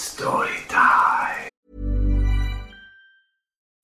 Story time.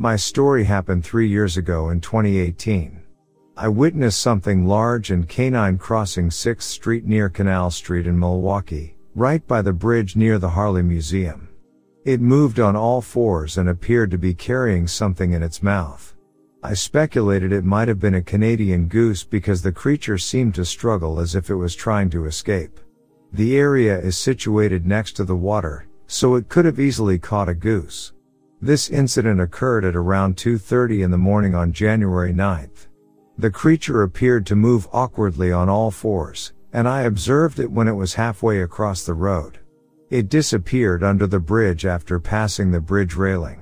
My story happened 3 years ago in 2018. I witnessed something large and canine crossing 6th Street near Canal Street in Milwaukee, right by the bridge near the Harley Museum. It moved on all fours and appeared to be carrying something in its mouth. I speculated it might have been a Canadian goose because the creature seemed to struggle as if it was trying to escape. The area is situated next to the water, so it could have easily caught a goose. This incident occurred at around 2:30 in the morning on January 9th. The creature appeared to move awkwardly on all fours, and I observed it when it was halfway across the road. It disappeared under the bridge after passing the bridge railing.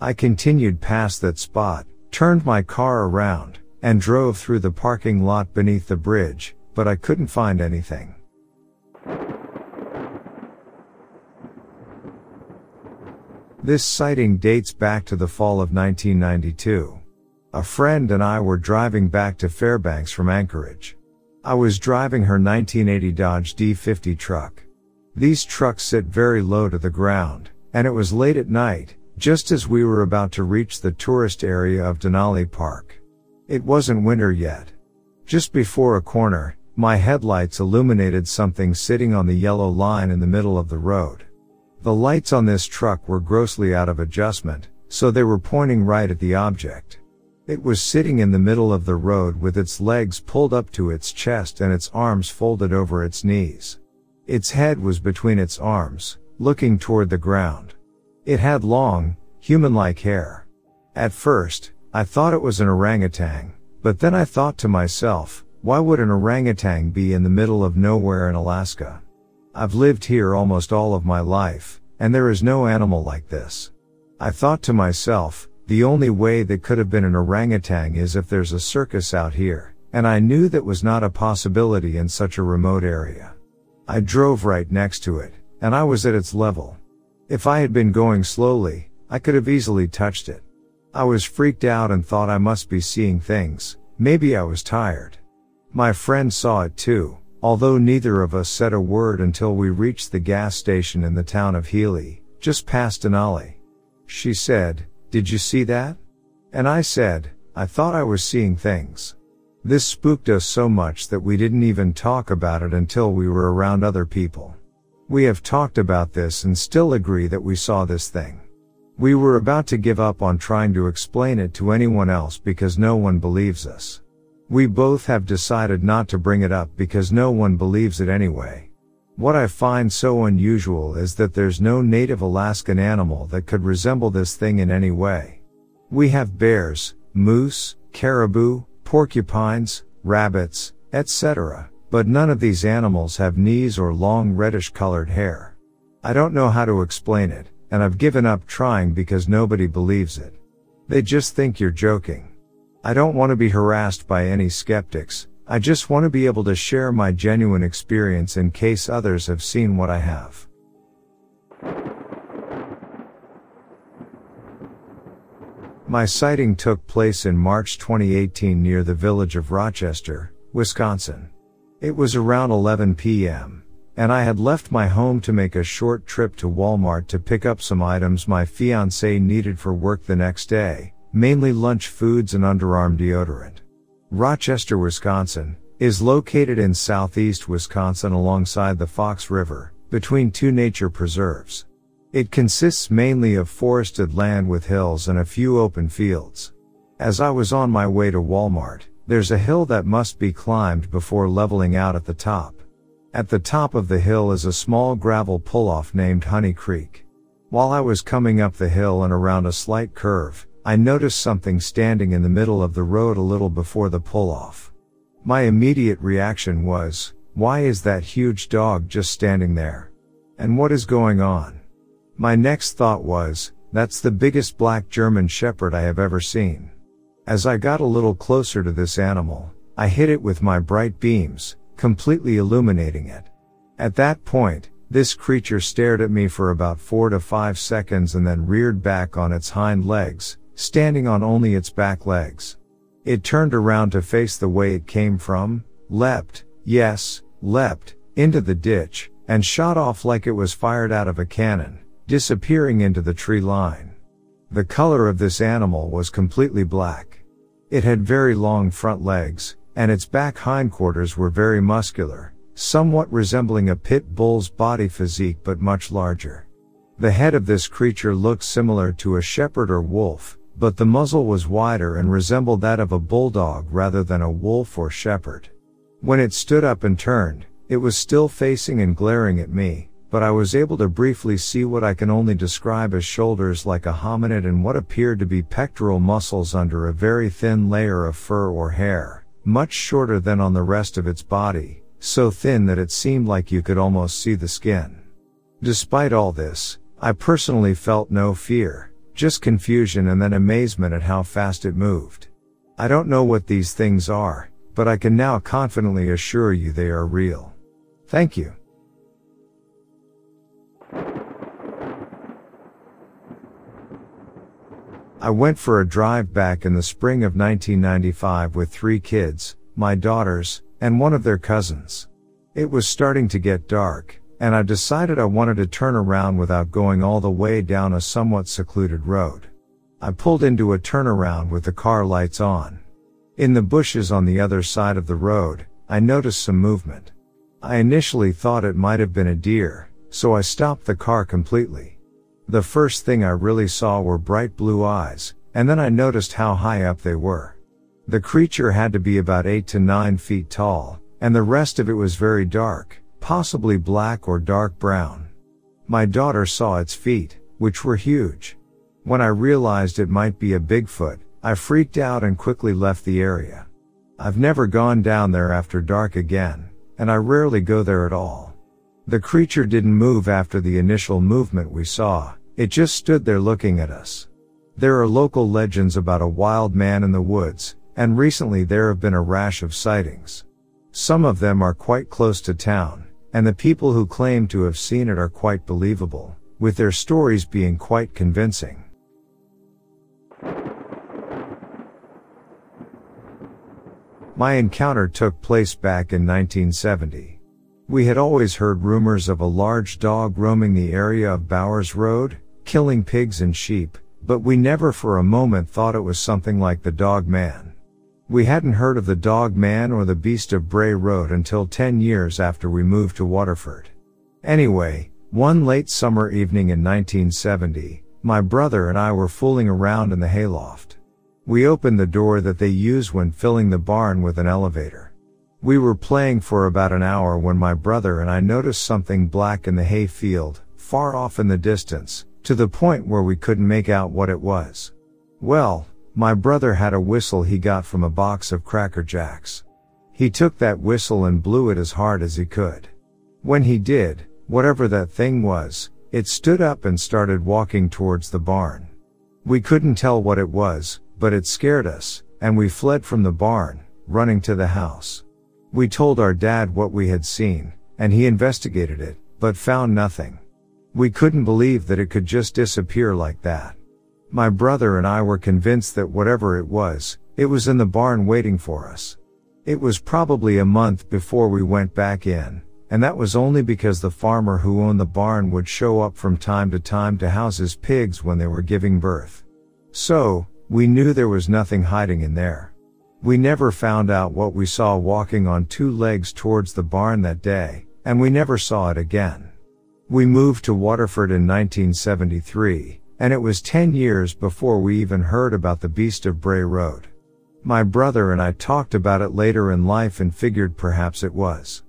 I continued past that spot, turned my car around, and drove through the parking lot beneath the bridge, but I couldn't find anything. This sighting dates back to the fall of 1992. A friend and I were driving back to Fairbanks from Anchorage. I was driving her 1980 Dodge D50 truck. These trucks sit very low to the ground, and it was late at night, just as we were about to reach the tourist area of Denali Park. It wasn't winter yet. Just before a corner, my headlights illuminated something sitting on the yellow line in the middle of the road. The lights on this truck were grossly out of adjustment, so they were pointing right at the object. It was sitting in the middle of the road with its legs pulled up to its chest and its arms folded over its knees. Its head was between its arms, looking toward the ground. It had long, human-like hair. At first, I thought it was an orangutan, but then I thought to myself, why would an orangutan be in the middle of nowhere in Alaska? I've lived here almost all of my life, and there is no animal like this. I thought to myself, the only way that could have been an orangutan is if there's a circus out here, and I knew that was not a possibility in such a remote area. I drove right next to it, and I was at its level. If I had been going slowly, I could have easily touched it. I was freaked out and thought I must be seeing things, maybe I was tired. My friend saw it too, although neither of us said a word until we reached the gas station in the town of Healy, just past Denali. She said, "Did you see that?" And I said, "I thought I was seeing things." This spooked us so much that we didn't even talk about it until we were around other people. We have talked about this and still agree that we saw this thing. We were about to give up on trying to explain it to anyone else because no one believes us. We both have decided not to bring it up because no one believes it anyway. What I find so unusual is that there's no native Alaskan animal that could resemble this thing in any way. We have bears, moose, caribou, porcupines, rabbits, etc., but none of these animals have knees or long reddish-colored hair. I don't know how to explain it, and I've given up trying because nobody believes it. They just think you're joking. I don't want to be harassed by any skeptics. I just want to be able to share my genuine experience in case others have seen what I have. My sighting took place in March 2018 near the village of Rochester, Wisconsin. It was around 11 p.m., and I had left my home to make a short trip to Walmart to pick up some items my fiancé needed for work the next day, mainly lunch foods and underarm deodorant. Rochester, Wisconsin, is located in southeast Wisconsin alongside the Fox River, between two nature preserves. It consists mainly of forested land with hills and a few open fields. As I was on my way to Walmart, there's a hill that must be climbed before leveling out at the top. At the top of the hill is a small gravel pull-off named Honey Creek. While I was coming up the hill and around a slight curve, I noticed something standing in the middle of the road a little before the pull-off. My immediate reaction was, why is that huge dog just standing there? And what is going on? My next thought was, that's the biggest black German Shepherd I have ever seen. As I got a little closer to this animal, I hit it with my bright beams, completely illuminating it. At that point, this creature stared at me for about 4 to 5 seconds and then reared back on its hind legs, standing on only its back legs. It turned around to face the way it came from, leapt into the ditch, and shot off like it was fired out of a cannon, disappearing into the tree line. The color of this animal was completely black. It had very long front legs, and its back hindquarters were very muscular, somewhat resembling a pit bull's body physique but much larger. The head of this creature looked similar to a shepherd or wolf, but the muzzle was wider and resembled that of a bulldog rather than a wolf or shepherd. When it stood up and turned, it was still facing and glaring at me, but I was able to briefly see what I can only describe as shoulders like a hominid and what appeared to be pectoral muscles under a very thin layer of fur or hair, much shorter than on the rest of its body, so thin that it seemed like you could almost see the skin. Despite all this, I personally felt no fear, just confusion and then amazement at how fast it moved. I don't know what these things are, but I can now confidently assure you they are real. Thank you. I went for a drive back in the spring of 1995 with 3 kids, my daughters, and one of their cousins. It was starting to get dark, and I decided I wanted to turn around without going all the way down a somewhat secluded road. I pulled into a turnaround with the car lights on. In the bushes on the other side of the road, I noticed some movement. I initially thought it might have been a deer, so I stopped the car completely. The first thing I really saw were bright blue eyes, and then I noticed how high up they were. The creature had to be about 8 to 9 feet tall, and the rest of it was very dark, possibly black or dark brown. My daughter saw its feet, which were huge. When I realized it might be a Bigfoot, I freaked out and quickly left the area. I've never gone down there after dark again, and I rarely go there at all. The creature didn't move after the initial movement we saw, it just stood there looking at us. There are local legends about a wild man in the woods, and recently there have been a rash of sightings. Some of them are quite close to town, and the people who claim to have seen it are quite believable, with their stories being quite convincing. My encounter took place back in 1970. We had always heard rumors of a large dog roaming the area of Bowers Road, killing pigs and sheep, but we never for a moment thought it was something like the Dog Man. We hadn't heard of the Dog Man or the Beast of Bray Road until 10 years after we moved to Waterford. Anyway, one late summer evening in 1970, my brother and I were fooling around in the hayloft. We opened the door that they use when filling the barn with an elevator. We were playing for about an hour when my brother and I noticed something black in the hay field, far off in the distance, to the point where we couldn't make out what it was. Well, my brother had a whistle he got from a box of Cracker Jacks. He took that whistle and blew it as hard as he could. When he did, whatever that thing was, it stood up and started walking towards the barn. We couldn't tell what it was, but it scared us, and we fled from the barn, running to the house. We told our dad what we had seen, and he investigated it, but found nothing. We couldn't believe that it could just disappear like that. My brother and I were convinced that whatever it was in the barn waiting for us. It was probably a month before we went back in, and that was only because the farmer who owned the barn would show up from time to house his pigs when they were giving birth. So, we knew there was nothing hiding in there. We never found out what we saw walking on two legs towards the barn that day, and we never saw it again. We moved to Waterford in 1973, and it was 10 years before we even heard about the Beast of Bray Road. My brother and I talked about it later in life and figured perhaps it was.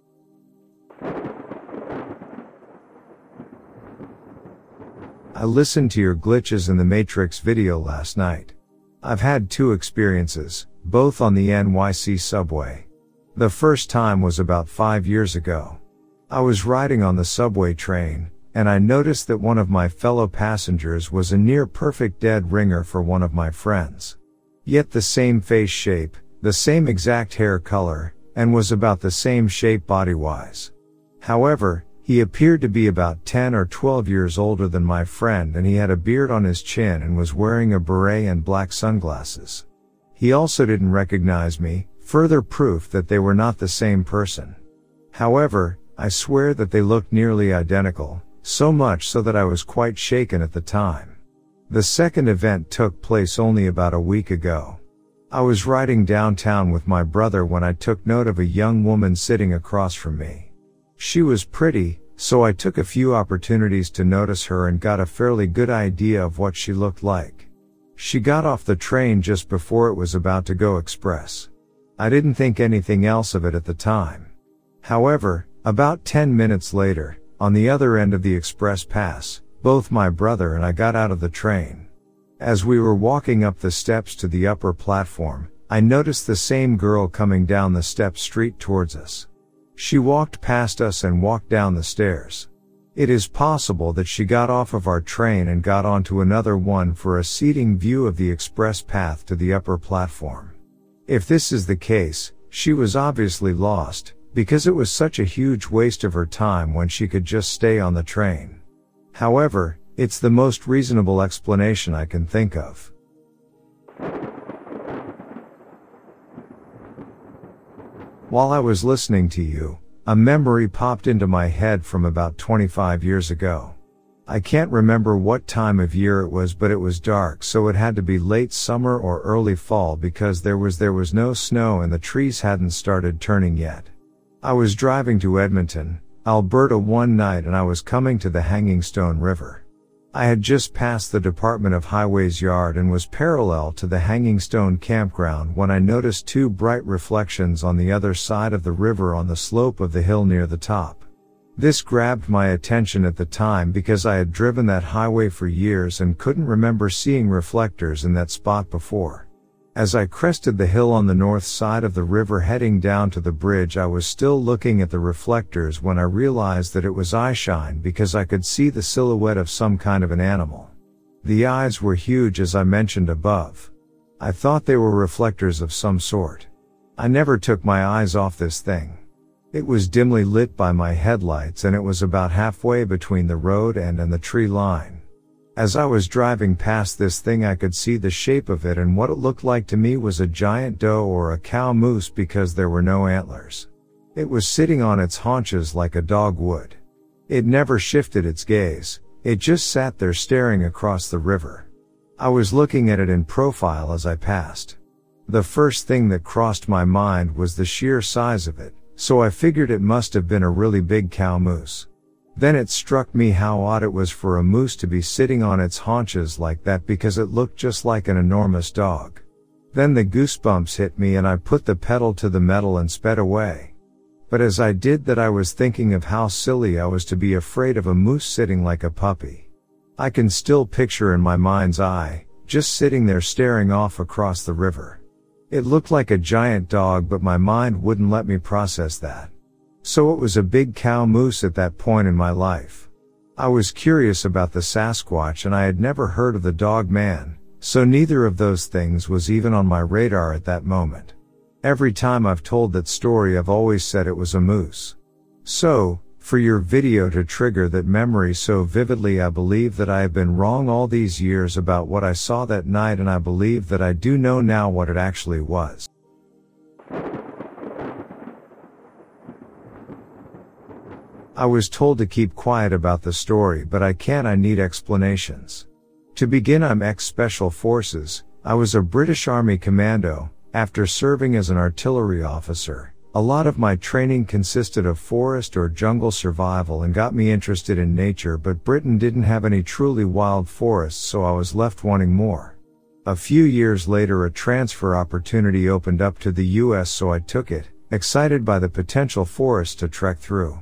I listened to your glitches in the Matrix video last night. I've had 2 experiences, both on the NYC subway. The first time was about 5 years ago. I was riding on the subway train, and I noticed that one of my fellow passengers was a near-perfect dead ringer for one of my friends. Yet the same face shape, the same exact hair color, and was about the same shape body-wise. However, he appeared to be about 10 or 12 years older than my friend, and he had a beard on his chin and was wearing a beret and black sunglasses. He also didn't recognize me, further proof that they were not the same person. However, I swear that they looked nearly identical, so much so that I was quite shaken at the time. The second event took place only about a week ago. I was riding downtown with my brother when I took note of a young woman sitting across from me. She was pretty, so I took a few opportunities to notice her and got a fairly good idea of what she looked like. She got off the train just before it was about to go express. I didn't think anything else of it at the time. However, about 10 minutes later, on the other end of the express pass, both my brother and I got out of the train. As we were walking up the steps to the upper platform, I noticed the same girl coming down the step street towards us. She walked past us and walked down the stairs. It is possible that she got off of our train and got onto another one for a seating view of the express path to the upper platform. If this is the case, she was obviously lost, because it was such a huge waste of her time when she could just stay on the train. However, it's the most reasonable explanation I can think of. While I was listening to you, A memory popped into my head from about 25 years ago. I can't remember what time of year it was, but it was dark, so it had to be late summer or early fall because there was no snow and the trees hadn't started turning yet. I was driving to Edmonton, Alberta one night and I was coming to the Hanging Stone River. I had just passed the Department of Highways yard and was parallel to the Hanging Stone campground when I noticed two bright reflections on the other side of the river on the slope of the hill near the top. This grabbed my attention at the time because I had driven that highway for years and couldn't remember seeing reflectors in that spot before. As I crested the hill on the north side of the river heading down to the bridge, I was still looking at the reflectors when I realized that it was eyeshine because I could see the silhouette of some kind of an animal. The eyes were huge, as I mentioned above. I thought they were reflectors of some sort. I never took my eyes off this thing. It was dimly lit by my headlights and it was about halfway between the road and the tree line. As I was driving past this thing, I could see the shape of it, and what it looked like to me was a giant doe or a cow moose because there were no antlers. It was sitting on its haunches like a dog would. It never shifted its gaze, it just sat there staring across the river. I was looking at it in profile as I passed. The first thing that crossed my mind was the sheer size of it, so I figured it must have been a really big cow moose. Then it struck me how odd it was for a moose to be sitting on its haunches like that because it looked just like an enormous dog. Then the goosebumps hit me and I put the pedal to the metal and sped away. But as I did that, I was thinking of how silly I was to be afraid of a moose sitting like a puppy. I can still picture in my mind's eye, just sitting there staring off across the river. It looked like a giant dog, but my mind wouldn't let me process that. So it was a big cow moose at that point in my life. I was curious about the Sasquatch and I had never heard of the dog man, so neither of those things was even on my radar at that moment. Every time I've told that story, I've always said it was a moose. So, for your video to trigger that memory so vividly, I believe that I have been wrong all these years about what I saw that night, and I believe that I do know now what it actually was. I was told to keep quiet about the story, but I can't. I need explanations. To begin, I'm ex-Special Forces. I was a British Army commando. After serving as an artillery officer, a lot of my training consisted of forest or jungle survival and got me interested in nature, but Britain didn't have any truly wild forests, so I was left wanting more. A few years later, a transfer opportunity opened up to the US, so I took it, excited by the potential forest to trek through.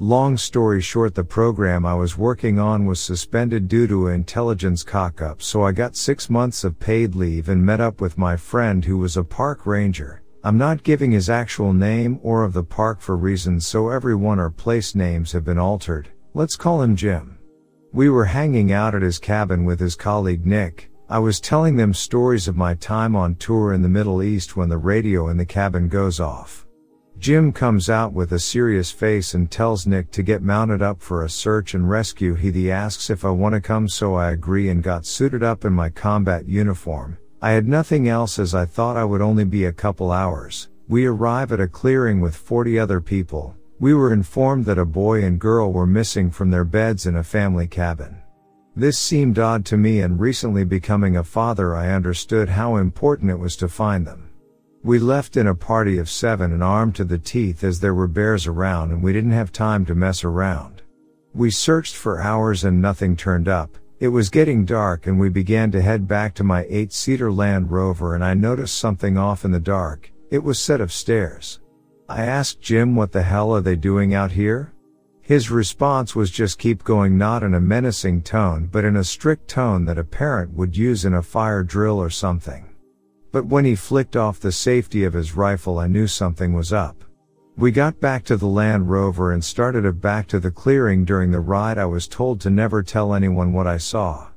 Long story short, the program I was working on was suspended due to an intelligence cock-up, so I got 6 months of paid leave and met up with my friend who was a park ranger. I'm not giving his actual name or of the park for reasons so everyone or place names have been altered. Let's call him Jim. We were hanging out at his cabin with his colleague Nick. I was telling them stories of my time on tour in the Middle East when the radio in the cabin goes off. Jim comes out with a serious face and tells Nick to get mounted up for a search and rescue. He asks if I want to come, so I agree and got suited up in my combat uniform. I had nothing else as I thought I would only be a couple hours. We arrive at a clearing with 40 other people. We were informed that a boy and girl were missing from their beds in a family cabin. This seemed odd to me, and recently becoming a father, I understood how important it was to find them. We left in a party of 7 and armed to the teeth as there were bears around and we didn't have time to mess around. We searched for hours and nothing turned up. It was getting dark and we began to head back to my 8-seater Land Rover, and I noticed something off in the dark. It was a set of stairs. I asked Jim, what the hell are they doing out here? His response was just keep going, not in a menacing tone but in a strict tone that a parent would use in a fire drill or something. But when he flicked off the safety of his rifle, I knew something was up. We got back to the Land Rover and started back to the clearing. During the ride, I was told to never tell anyone what I saw.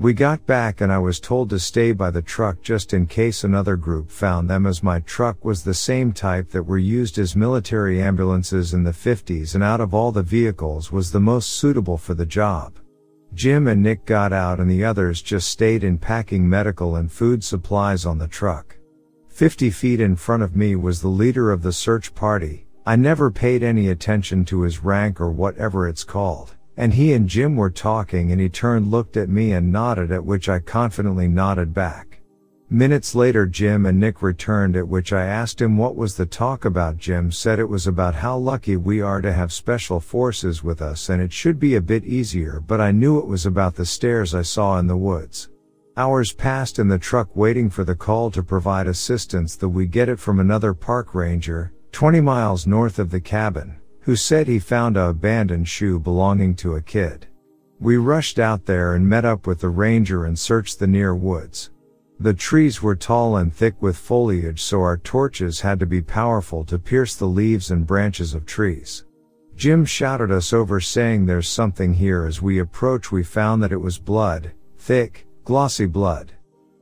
We got back and I was told to stay by the truck just in case another group found them, as my truck was the same type that were used as military ambulances in the 50s and out of all the vehicles was the most suitable for the job. Jim and Nick got out and the others just stayed in, packing medical and food supplies on the truck. 50 feet in front of me was the leader of the search party. I never paid any attention to his rank or whatever it's called, and he and Jim were talking and he turned, looked at me and nodded, at which I confidently nodded back. Minutes later Jim and Nick returned, at which I asked him what was the talk about. Jim said it was about how lucky we are to have special forces with us and it should be a bit easier, but I knew it was about the stairs I saw in the woods. Hours passed in the truck waiting for the call to provide assistance, that we get it from another park ranger, 20 miles north of the cabin, who said he found an abandoned shoe belonging to a kid. We rushed out there and met up with the ranger and searched the near woods. The trees were tall and thick with foliage, so our torches had to be powerful to pierce the leaves and branches of trees. Jim shouted us over saying there's something here. As we approached we found that it was blood, thick, glossy blood.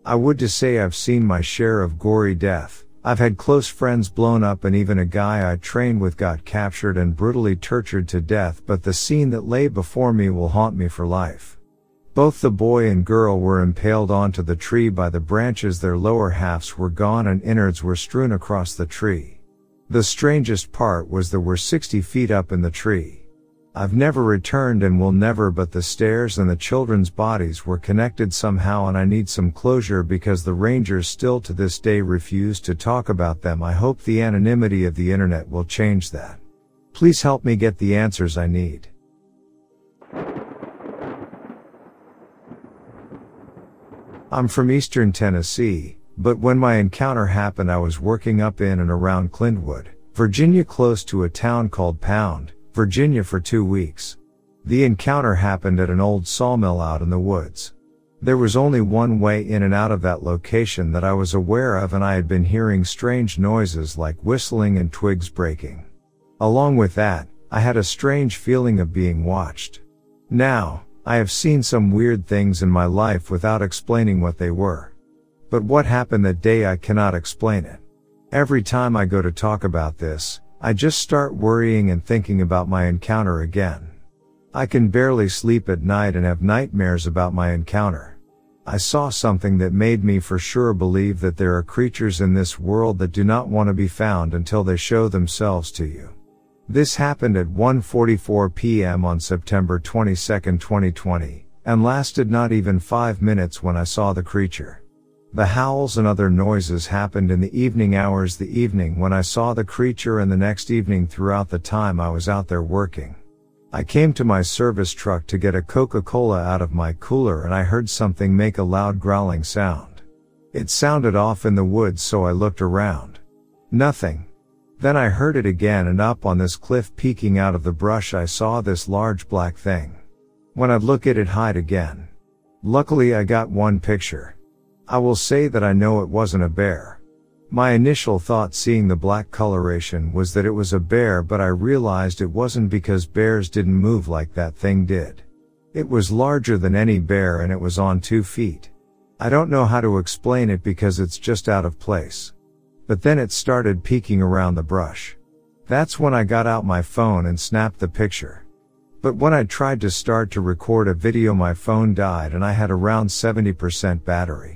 I would to say I've seen my share of gory death. I've had close friends blown up and even a guy I trained with got captured and brutally tortured to death, but the scene that lay before me will haunt me for life. Both the boy and girl were impaled onto the tree by the branches, their lower halves were gone and innards were strewn across the tree. The strangest part was that we're 60 feet up in the tree. I've never returned and will never, but the stairs and the children's bodies were connected somehow and I need some closure because the rangers still to this day refuse to talk about them. I hope the anonymity of the internet will change that. Please help me get the answers I need. I'm from eastern Tennessee, but when my encounter happened I was working up in and around Clintwood, Virginia, close to a town called Pound, Virginia, for 2 weeks. The encounter happened at an old sawmill out in the woods. There was only one way in and out of that location that I was aware of, and I had been hearing strange noises like whistling and twigs breaking. Along with that, I had a strange feeling of being watched. Now, I have seen some weird things in my life without explaining what they were. But what happened that day I cannot explain it. Every time I go to talk about this, I just start worrying and thinking about my encounter again. I can barely sleep at night and have nightmares about my encounter. I saw something that made me for sure believe that there are creatures in this world that do not want to be found until they show themselves to you. This happened at 1:44 p.m. on September 22, 2020, and lasted not even 5 minutes when I saw the creature. The howls and other noises happened in the evening hours, the evening when I saw the creature, and the next evening throughout the time I was out there working. I came to my service truck to get a Coca-Cola out of my cooler and I heard something make a loud growling sound. It sounded off in the woods, so I looked around. Nothing. Then I heard it again, and up on this cliff peeking out of the brush I saw this large black thing. When I'd look at it, hide again. Luckily I got one picture. I will say that I know it wasn't a bear. My initial thought seeing the black coloration was that it was a bear, but I realized it wasn't because bears didn't move like that thing did. It was larger than any bear and it was on 2 feet. I don't know how to explain it because it's just out of place. But then it started peeking around the brush. That's when I got out my phone and snapped the picture. But when I tried to start to record a video my phone died and I had around 70% battery.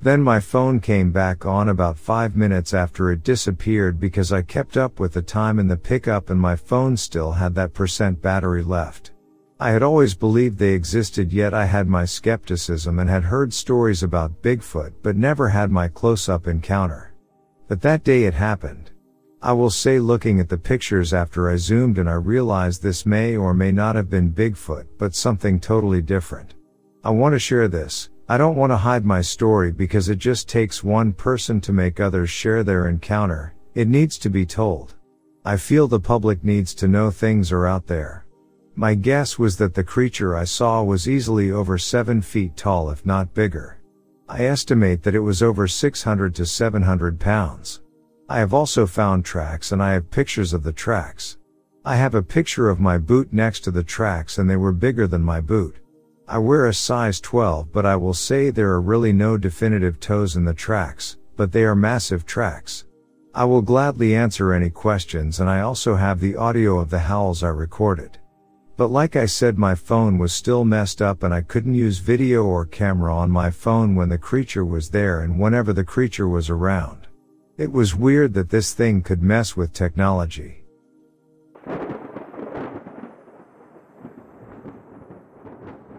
Then my phone came back on about 5 minutes after it disappeared because I kept up with the time in the pickup and my phone still had that percent battery left. I had always believed they existed, yet I had my skepticism and had heard stories about Bigfoot but never had my close-up encounter. But that day it happened. I will say, looking at the pictures after I zoomed in, I realized this may or may not have been Bigfoot, but something totally different. I want to share this. I don't want to hide my story because it just takes one person to make others share their encounter. It needs to be told. I feel the public needs to know things are out there. My guess was that the creature I saw was easily over 7 feet tall, if not bigger. I estimate that it was over 600 to 700 pounds. I have also found tracks and I have pictures of the tracks. I have a picture of my boot next to the tracks and they were bigger than my boot. I wear a size 12, but I will say there are really no definitive toes in the tracks, but they are massive tracks. I will gladly answer any questions and I also have the audio of the howls I recorded. But like I said, my phone was still messed up and I couldn't use video or camera on my phone when the creature was there and whenever the creature was around. It was weird that this thing could mess with technology.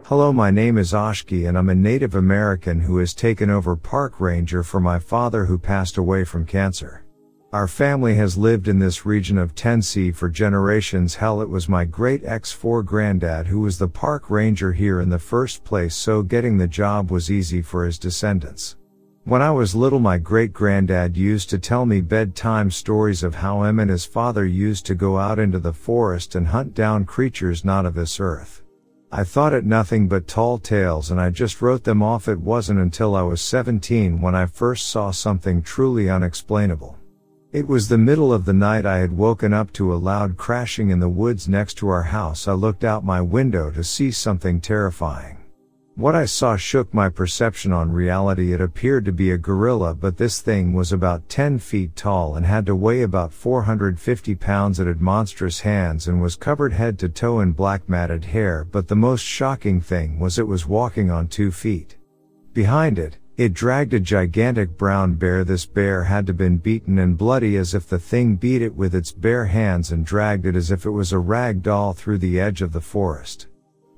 Hello, my name is Ashki and I'm a Native American who has taken over park ranger for my father who passed away from cancer. Our family has lived in this region of Tennessee for generations. Hell, it was my great ex-granddad who was the park ranger here in the first place, so getting the job was easy for his descendants. When I was little, my great-granddad used to tell me bedtime stories of how him and his father used to go out into the forest and hunt down creatures not of this earth. I thought it nothing but tall tales and I just wrote them off. It wasn't until I was 17 when I first saw something truly unexplainable. It was the middle of the night. I had woken up to a loud crashing in the woods next to our house. I looked out my window to see something terrifying. What I saw shook my perception on reality. It appeared to be a gorilla, but this thing was about 10 feet tall and had to weigh about 450 pounds. It had monstrous hands and was covered head to toe in black matted hair, but the most shocking thing was it was walking on 2 feet. Behind it, it dragged a gigantic brown bear. This bear had to been beaten and bloody, as if the thing beat it with its bare hands and dragged it as if it was a rag doll through the edge of the forest.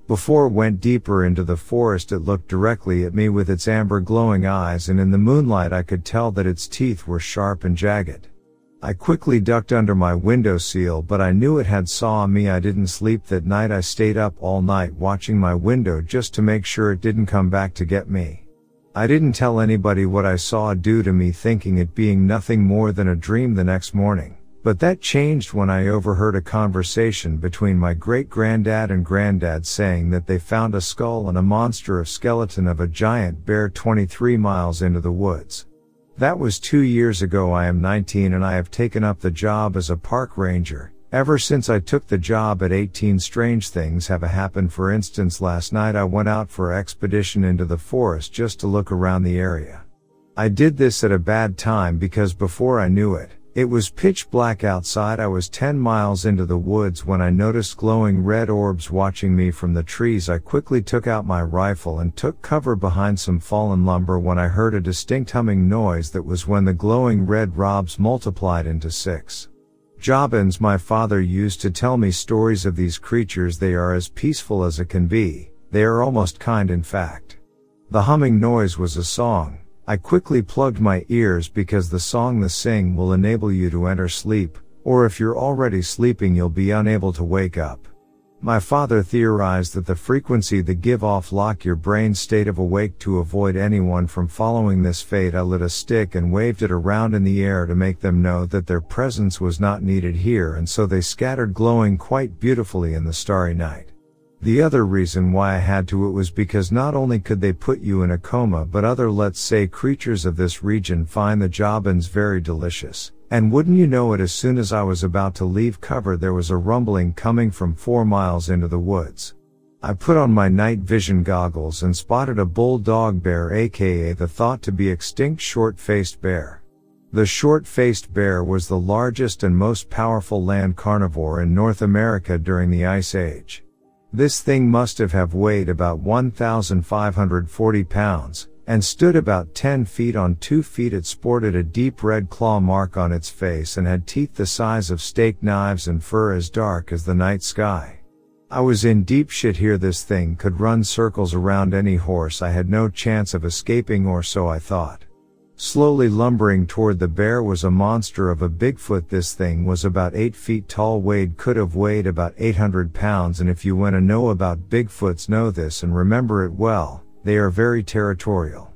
Before it went deeper into the forest, it looked directly at me with its amber glowing eyes, and in the moonlight I could tell that its teeth were sharp and jagged. I quickly ducked under my windowsill, but I knew it had saw me. I didn't sleep that night. I stayed up all night watching my window just to make sure it didn't come back to get me. I didn't tell anybody what I saw due to me thinking it being nothing more than a dream the next morning. But that changed when I overheard a conversation between my great-granddad and granddad saying that they found a skull and a monstrous skeleton of a giant bear 23 miles into the woods. That was 2 years ago. I am 19 and I have taken up the job as a park ranger. Ever since I took the job at 18, strange things have happened. For instance, last night I went out for an expedition into the forest just to look around the area. I did this at a bad time because before I knew it, it was pitch black outside. I was 10 miles into the woods when I noticed glowing red orbs watching me from the trees. I quickly took out my rifle and took cover behind some fallen lumber when I heard a distinct humming noise. That was when the glowing red orbs multiplied into 6. Jobbins, my father used to tell me stories of these creatures. They are as peaceful as it can be. They are almost kind, in fact. The humming noise was a song. I quickly plugged my ears because the song they sing will enable you to enter sleep, or if you're already sleeping you'll be unable to wake up. My father theorized that the frequency they give off lock your brain state of awake to avoid anyone from following this fate. I lit a stick and waved it around in the air to make them know that their presence was not needed here, and so they scattered, glowing quite beautifully in the starry night. The other reason why I had to it was because not only could they put you in a coma, but other, let's say, creatures of this region find the jobbins very delicious. And wouldn't you know it, as soon as I was about to leave cover there was a rumbling coming from 4 miles into the woods. I put on my night vision goggles and spotted a bulldog bear, aka the thought to be extinct short-faced bear. The short-faced bear was the largest and most powerful land carnivore in North America during the Ice Age. This thing must have weighed about 1,540 pounds, and stood about 10 feet on 2 feet. It sported a deep red claw mark on its face and had teeth the size of steak knives and fur as dark as the night sky. I was in deep shit here. This thing could run circles around any horse. I had no chance of escaping, or so I thought. Slowly lumbering toward the bear was a monster of a Bigfoot. This thing was about 8 feet tall, could have weighed about 800 pounds, and if you want to know about Bigfoots, know this and remember it well, they are very territorial.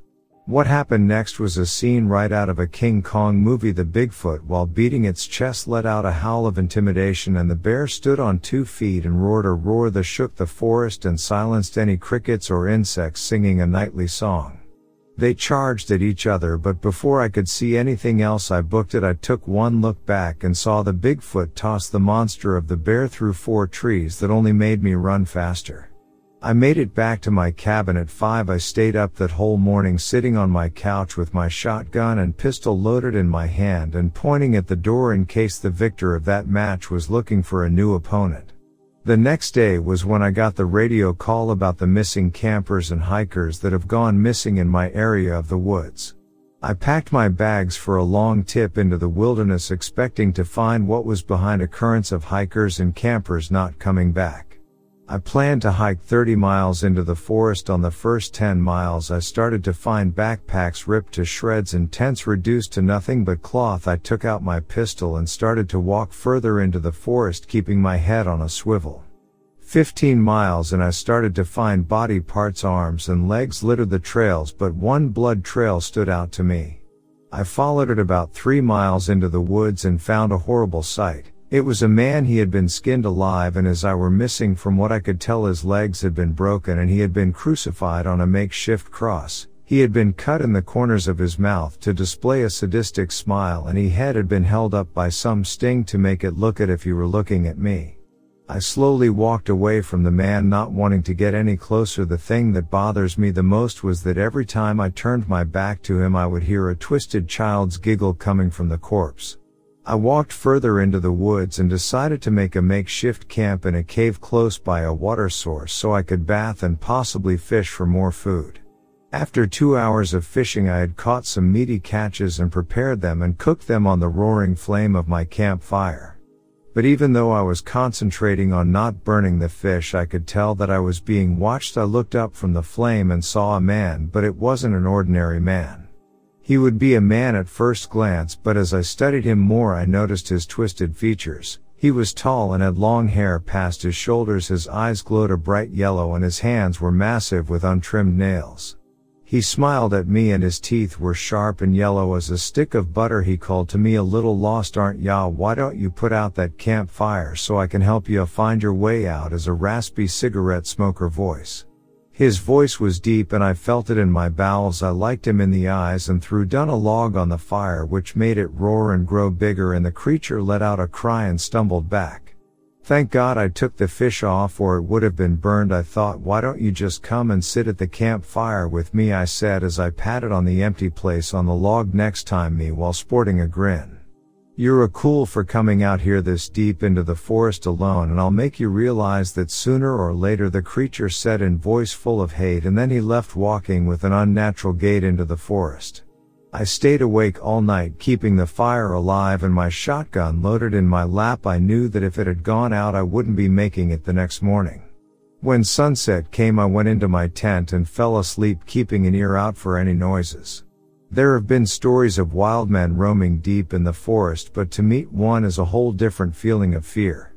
What happened next was a scene right out of a King Kong movie. The Bigfoot, while beating its chest, let out a howl of intimidation, and the bear stood on 2 feet and roared a roar that shook the forest and silenced any crickets or insects singing a nightly song. They charged at each other, but before I could see anything else I booked it. I took one look back and saw the Bigfoot toss the monster of the bear through 4 trees. That only made me run faster. I made it back to my cabin at 5. I stayed up that whole morning, sitting on my couch with my shotgun and pistol loaded in my hand and pointing at the door in case the victor of that match was looking for a new opponent. The next day was when I got the radio call about the missing campers and hikers that have gone missing in my area of the woods. I packed my bags for a long trip into the wilderness, expecting to find what was behind occurrence of hikers and campers not coming back. I planned to hike 30 miles into the forest. On the first 10 miles I started to find backpacks ripped to shreds and tents reduced to nothing but cloth. I took out my pistol and started to walk further into the forest, keeping my head on a swivel. 15 miles and I started to find body parts. Arms and legs littered the trails, but one blood trail stood out to me. I followed it about 3 miles into the woods and found a horrible sight. It was a man. He had been skinned alive and his eyes were missing. From what I could tell, his legs had been broken and he had been crucified on a makeshift cross. He had been cut in the corners of his mouth to display a sadistic smile, and his head had been held up by some sting to make it look as if he were looking at me. I slowly walked away from the man, not wanting to get any closer. The thing that bothers me the most was that every time I turned my back to him I would hear a twisted child's giggle coming from the corpse. I walked further into the woods and decided to make a makeshift camp in a cave close by a water source so I could bathe and possibly fish for more food. After 2 hours of fishing I had caught some meaty catches and prepared them and cooked them on the roaring flame of my campfire. But even though I was concentrating on not burning the fish, I could tell that I was being watched. I looked up from the flame and saw a man, but it wasn't an ordinary man. He would be a man at first glance, but as I studied him more I noticed his twisted features. He was tall and had long hair past his shoulders. His eyes glowed a bright yellow and his hands were massive with untrimmed nails. He smiled at me and his teeth were sharp and yellow as a stick of butter. He called to me, "A little lost, aren't ya? Why don't you put out that campfire so I can help you find your way out?" as a raspy cigarette smoker voice. His voice was deep and I felt it in my bowels. I liked him in the eyes and threw down a log on the fire, which made it roar and grow bigger, and the creature let out a cry and stumbled back. Thank God I took the fish off or it would have been burned. I thought, "Why don't you just come and sit at the campfire with me?" I said as I patted on the empty place on the log next to me while sporting a grin. "You're a cool for coming out here this deep into the forest alone, and I'll make you realize that sooner or later," the creature said in voice full of hate, and then he left, walking with an unnatural gait into the forest. I stayed awake all night, keeping the fire alive and my shotgun loaded in my lap. I knew that if it had gone out I wouldn't be making it the next morning. When sunset came I went into my tent and fell asleep, keeping an ear out for any noises. There have been stories of wild men roaming deep in the forest, but to meet one is a whole different feeling of fear.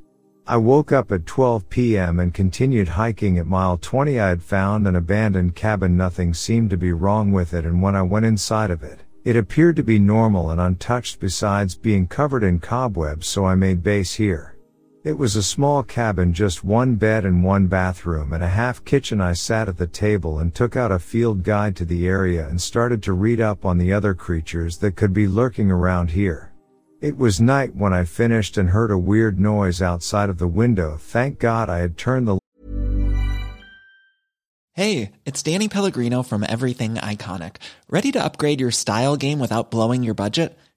I woke up at 12 p.m. and continued hiking. At mile 20 I had found an abandoned cabin. Nothing seemed to be wrong with it, and when I went inside of it, it appeared to be normal and untouched besides being covered in cobwebs, so I made base here. It was a small cabin, just one bed and one bathroom and a half kitchen. I sat at the table and took out a field guide to the area and started to read up on the other creatures that could be lurking around here. It was night when I finished and heard a weird noise outside of the window. Thank God I had turned the... Hey, it's Danny Pellegrino from Everything Iconic. Ready to upgrade your style game without blowing your budget?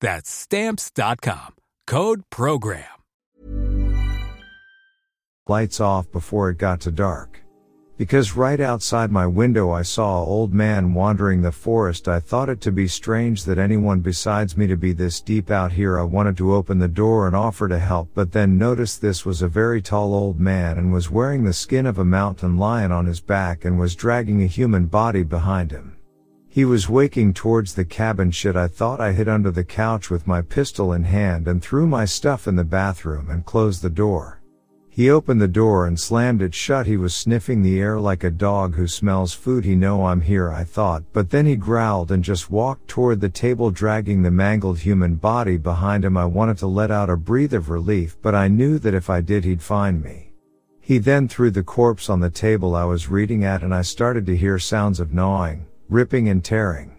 That's Stamps.com. Code PROGRAM. Lights off before it got to dark. Because right outside my window I saw an old man wandering the forest. I thought it to be strange that anyone besides me to be this deep out here. I wanted to open the door and offer to help, but then noticed this was a very tall old man and was wearing the skin of a mountain lion on his back and was dragging a human body behind him. He was waking towards the cabin. Shit, I thought. I hid under the couch with my pistol in hand and threw my stuff in the bathroom and closed the door. He opened the door and slammed it shut. He was sniffing the air like a dog who smells food. He know I'm here, I thought, but then he growled and just walked toward the table, dragging the mangled human body behind him. I wanted to let out a breath of relief, but I knew that if I did, he'd find me. He then threw the corpse on the table I was reading at, and I started to hear sounds of gnawing, ripping and tearing.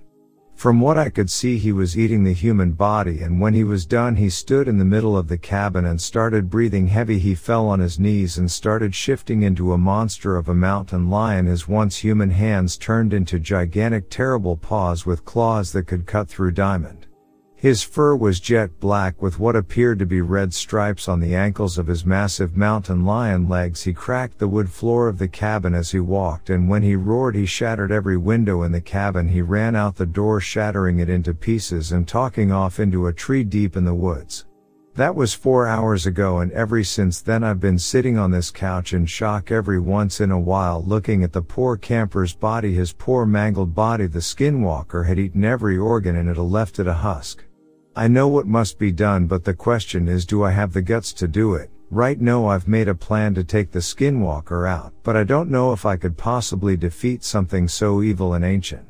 From what I could see, he was eating the human body, and when he was done, he stood in the middle of the cabin and started breathing heavy. He fell on his knees and started shifting into a monster of a mountain lion. His once human hands turned into gigantic, terrible paws with claws that could cut through diamond. His fur was jet black with what appeared to be red stripes on the ankles of his massive mountain lion legs. He cracked the wood floor of the cabin as he walked, and when he roared, he shattered every window in the cabin. He ran out the door, shattering it into pieces and talking off into a tree deep in the woods. That was 4 hours ago, and ever since then I've been sitting on this couch in shock, every once in a while looking at the poor camper's body, his poor mangled body. The skinwalker had eaten every organ in it and left it a husk. I know what must be done, but the question is, do I have the guts to do it? Right now I've made a plan to take the skinwalker out, but I don't know if I could possibly defeat something so evil and ancient.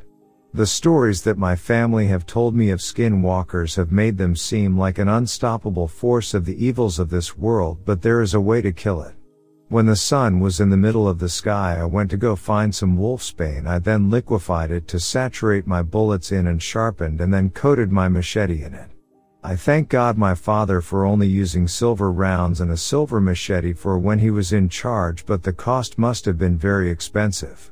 The stories that my family have told me of skinwalkers have made them seem like an unstoppable force of the evils of this world, but there is a way to kill it. When the sun was in the middle of the sky, I went to go find some wolfsbane. I then liquefied it to saturate my bullets in and sharpened and then coated my machete in it. I thank God my father for only using silver rounds and a silver machete for when he was in charge, but the cost must have been very expensive.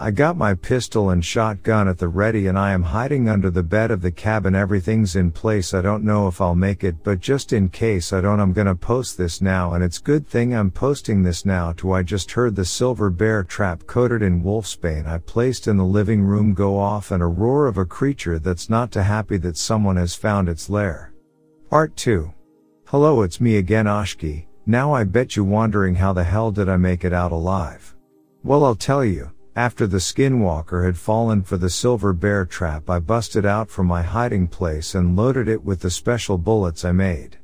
I got my pistol and shotgun at the ready, and I am hiding under the bed of the cabin. Everything's in place. I don't know if I'll make it, but just in case I don't, I'm gonna post this now, and it's good thing I'm posting this now too. I just heard the silver bear trap coated in wolfsbane I placed in the living room go off, and a roar of a creature that's not too happy that someone has found its lair. Part 2. Hello, it's me again, Ashki. Now I bet you wondering, how the hell did I make it out alive? Well, I'll tell you. After the skinwalker had fallen for the silver bear trap, I busted out from my hiding place and loaded it with the special bullets I made.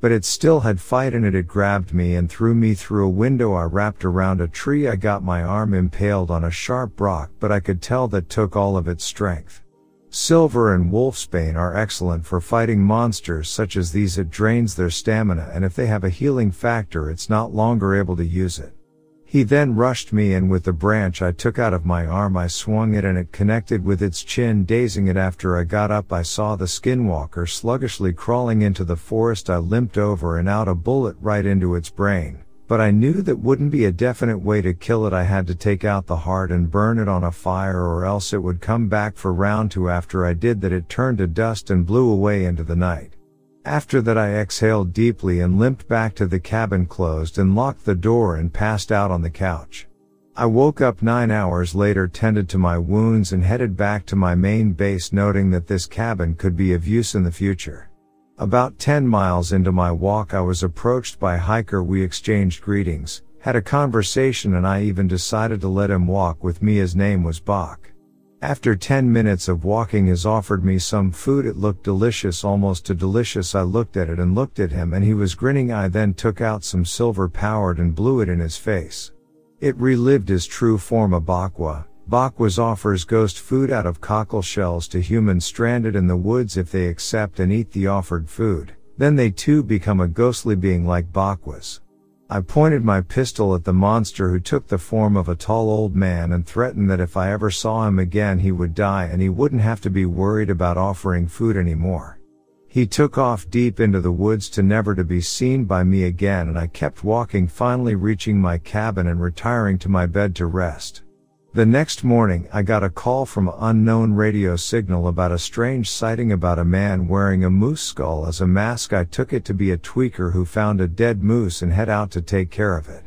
But it still had fight in it. It grabbed me and threw me through a window. I wrapped around a tree. I got my arm impaled on a sharp rock, but I could tell that took all of its strength. Silver and wolfsbane are excellent for fighting monsters such as these. It drains their stamina, and if they have a healing factor, it's not longer able to use it. He then rushed me, and with the branch I took out of my arm, I swung it and it connected with its chin, dazing it. After I got up, I saw the skinwalker sluggishly crawling into the forest. I limped over and out, a bullet right into its brain. But I knew that wouldn't be a definite way to kill it. I had to take out the heart and burn it on a fire, or else it would come back for round two. After I did that, it turned to dust and blew away into the night. After that, I exhaled deeply and limped back to the cabin, closed and locked the door, and passed out on the couch. I woke up 9 hours later, tended to my wounds, and headed back to my main base, noting that this cabin could be of use in the future. About 10 miles into my walk, I was approached by a hiker. We exchanged greetings, had a conversation, and I even decided to let him walk with me. His name was Bach. After 10 minutes of walking, he offered me some food. It looked delicious, almost too delicious. I looked at it and looked at him, and he was grinning. I then took out some silver powder and blew it in his face. It relived his true form, a Bakwas. Bakwas offers ghost food out of cockle shells to humans stranded in the woods. If they accept and eat the offered food, then they too become a ghostly being like Bakwas. I pointed my pistol at the monster, who took the form of a tall old man, and threatened that if I ever saw him again he would die and he wouldn't have to be worried about offering food anymore. He took off deep into the woods, to never to be seen by me again, and I kept walking, finally reaching my cabin and retiring to my bed to rest. The next morning I got a call from an unknown radio signal about a strange sighting about a man wearing a moose skull as a mask. I took it to be a tweaker who found a dead moose and head out to take care of it.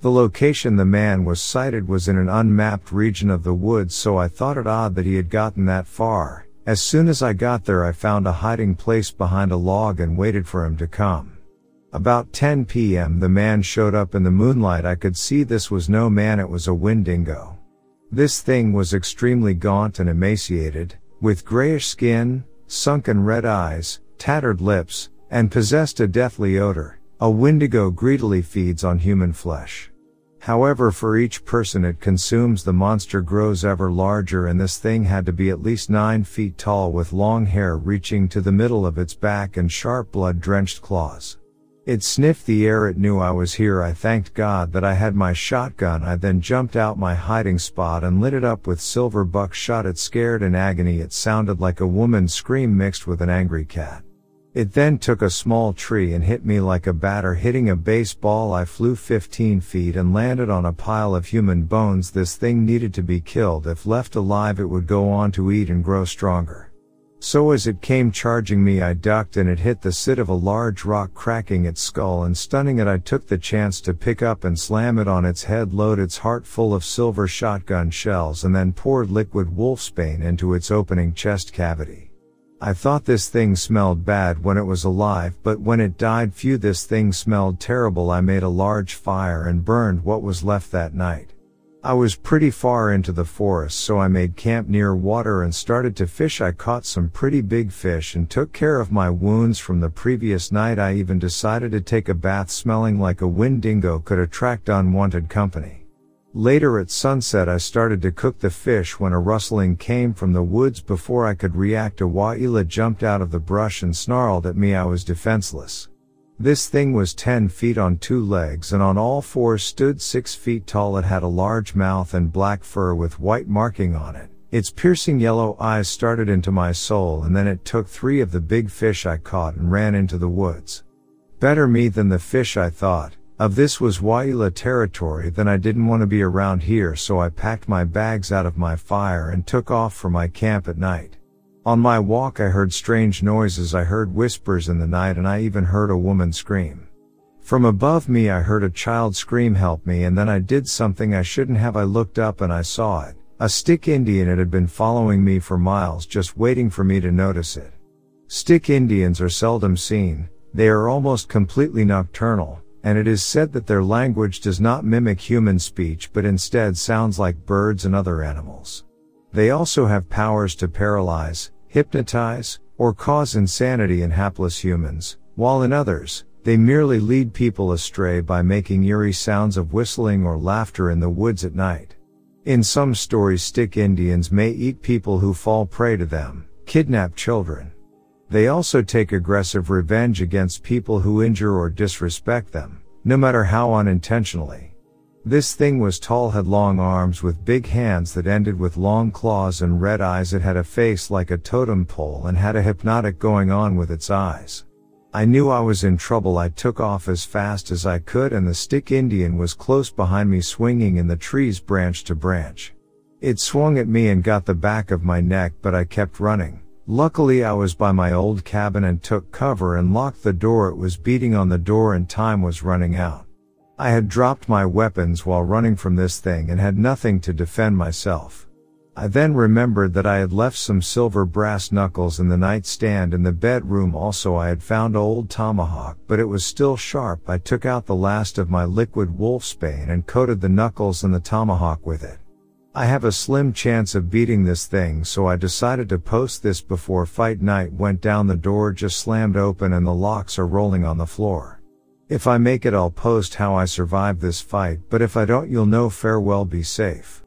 The location the man was sighted was in an unmapped region of the woods, so I thought it odd that he had gotten that far. As soon as I got there I found a hiding place behind a log and waited for him to come. About 10 p.m. the man showed up in the moonlight. I could see this was no man, it was a windingo. This thing was extremely gaunt and emaciated, with grayish skin, sunken red eyes, tattered lips, and possessed a deathly odor. A wendigo greedily feeds on human flesh. However, for each person it consumes, the monster grows ever larger, and this thing had to be at least 9 feet tall, with long hair reaching to the middle of its back and sharp blood-drenched claws. It sniffed the air, it knew I was here. I thanked God that I had my shotgun. I then jumped out my hiding spot and lit it up with silver buckshot. It scared in agony. It sounded like a woman's scream mixed with an angry cat. It then took a small tree and hit me like a batter hitting a baseball. I flew 15 feet and landed on a pile of human bones. This thing needed to be killed. If left alive it would go on to eat and grow stronger. So as it came charging me I ducked, and it hit the sit of a large rock, cracking its skull and stunning it. I took the chance to pick up and slam it on its head, load its heart full of silver shotgun shells, and then poured liquid wolfsbane into its opening chest cavity. I thought this thing smelled bad when it was alive, but when it died, phew, this thing smelled terrible. I made a large fire and burned what was left that night. I was pretty far into the forest, so I made camp near water and started to fish. I caught some pretty big fish and took care of my wounds from the previous night. I even decided to take a bath. Smelling like a windingo could attract unwanted company. Later at sunset I started to cook the fish when a rustling came from the woods. Before I could react, a Waila jumped out of the brush and snarled at me. I was defenseless. This thing was 10 feet on two legs and on all fours, stood 6 feet tall. It had a large mouth and black fur with white marking on it. Its piercing yellow eyes started into my soul, and then it took 3 of the big fish I caught and ran into the woods. Better me than the fish, I thought. Of this was Waila territory, then I didn't want to be around here, so I packed my bags out of my fire and took off for my camp at night. On my walk I heard strange noises. I heard whispers in the night, and I even heard a woman scream. From above me I heard a child scream, "Help me," and then I did something I shouldn't have. I looked up and I saw it. A Stick Indian. It had been following me for miles, just waiting for me to notice it. Stick Indians are seldom seen. They are almost completely nocturnal, and it is said that their language does not mimic human speech but instead sounds like birds and other animals. They also have powers to paralyze, hypnotize, or cause insanity in hapless humans, while in others, they merely lead people astray by making eerie sounds of whistling or laughter in the woods at night. In some stories, Stick Indians may eat people who fall prey to them, kidnap children. They also take aggressive revenge against people who injure or disrespect them, no matter how unintentionally. This thing was tall, had long arms with big hands that ended with long claws and red eyes. It had a face like a totem pole and had a hypnotic going on with its eyes. I knew I was in trouble. I took off as fast as I could, and the Stick Indian was close behind me, swinging in the trees branch to branch. It swung at me and got the back of my neck, but I kept running. Luckily I was by my old cabin and took cover and locked the door. It was beating on the door and time was running out. I had dropped my weapons while running from this thing and had nothing to defend myself. I then remembered that I had left some silver brass knuckles in the nightstand in the bedroom. Also I had found an old tomahawk, but it was still sharp. I took out the last of my liquid wolfsbane and coated the knuckles and the tomahawk with it. I have a slim chance of beating this thing, so I decided to post this before fight night went down. The door just slammed open and the locks are rolling on the floor. If I make it I'll post how I survived this fight, but if I don't you'll know. Farewell, be safe.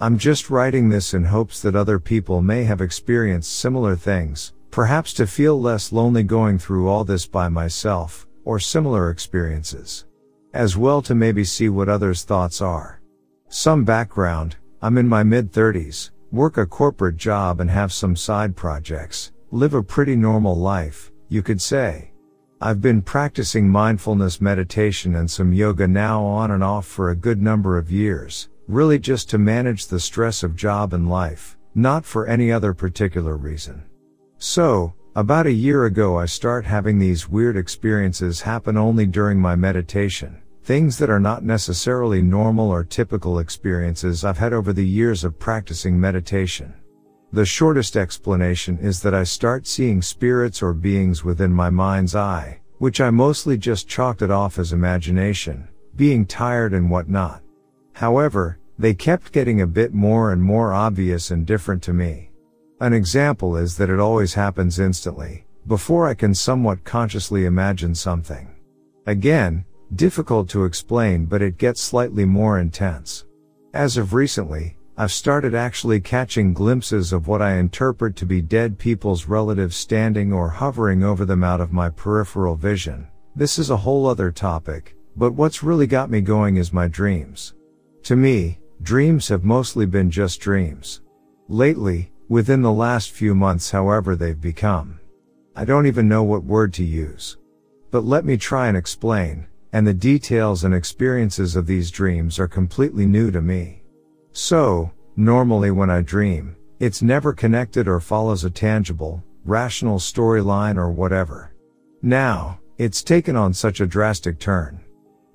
I'm just writing this in hopes that other people may have experienced similar things, Perhaps to feel less lonely going through all this by myself, or similar experiences. As well to maybe see what others' thoughts are. Some background, I'm in my mid-30s, work a corporate job and have some side projects, live a pretty normal life, you could say. I've been practicing mindfulness meditation and some yoga now on and off for a good number of years, really just to manage the stress of job and life, not for any other particular reason. So, about a year ago I start having these weird experiences happen only during my meditation, things that are not necessarily normal or typical experiences I've had over the years of practicing meditation. The shortest explanation is that I start seeing spirits or beings within my mind's eye, which I mostly just chalked it off as imagination, being tired and whatnot. However, they kept getting a bit more and more obvious and different to me. An example is that it always happens instantly, before I can somewhat consciously imagine something. Again, difficult to explain, but it gets slightly more intense. As of recently, I've started actually catching glimpses of what I interpret to be dead people's relatives standing or hovering over them out of my peripheral vision. This is a whole other topic, but what's really got me going is my dreams. To me, dreams have mostly been just dreams. Lately, within the last few months however they've become. I don't even know what word to use. But let me try and explain, and the details and experiences of these dreams are completely new to me. So, normally when I dream, it's never connected or follows a tangible, rational storyline or whatever. Now, it's taken on such a drastic turn.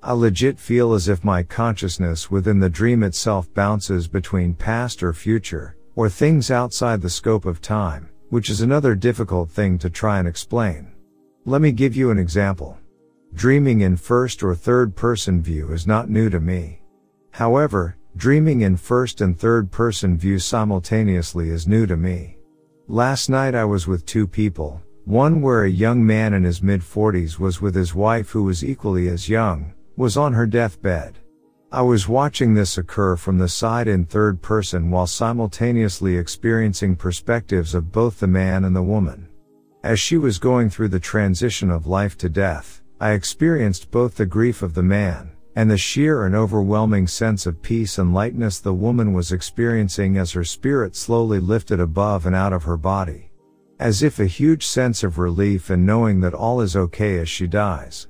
I legit feel as if my consciousness within the dream itself bounces between past or future, or things outside the scope of time, which is another difficult thing to try and explain. Let me give you an example. Dreaming in first or third person view is not new to me. However, dreaming in first and third person view simultaneously is new to me. Last night I was with two people, one where a young man in his mid-40s was with his wife who was equally as young, was on her deathbed. I was watching this occur from the side in third person while simultaneously experiencing perspectives of both the man and the woman. As she was going through the transition of life to death, I experienced both the grief of the man, and the sheer and overwhelming sense of peace and lightness the woman was experiencing as her spirit slowly lifted above and out of her body. As if a huge sense of relief and knowing that all is okay as she dies.